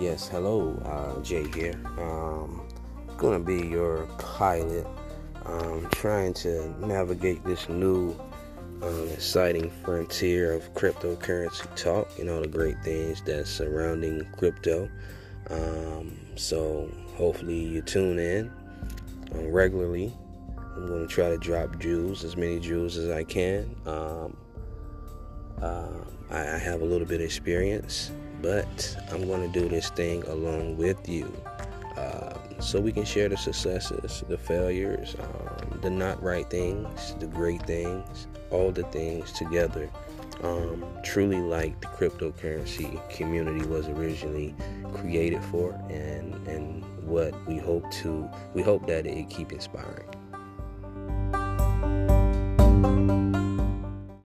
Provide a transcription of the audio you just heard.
Yes, hello, Jay here. Gonna be your pilot, trying to navigate this new, exciting frontier of cryptocurrency talk and all the great things that's surrounding crypto. So hopefully you tune in regularly. I'm gonna try to drop jewels, as many jewels as I can. I have a little bit of experience, but I'm going to do this thing along with you, so we can share the successes, the failures, the not right things, the great things, all the things together, truly like the cryptocurrency community was originally created for, and what we hope that it keep inspiring.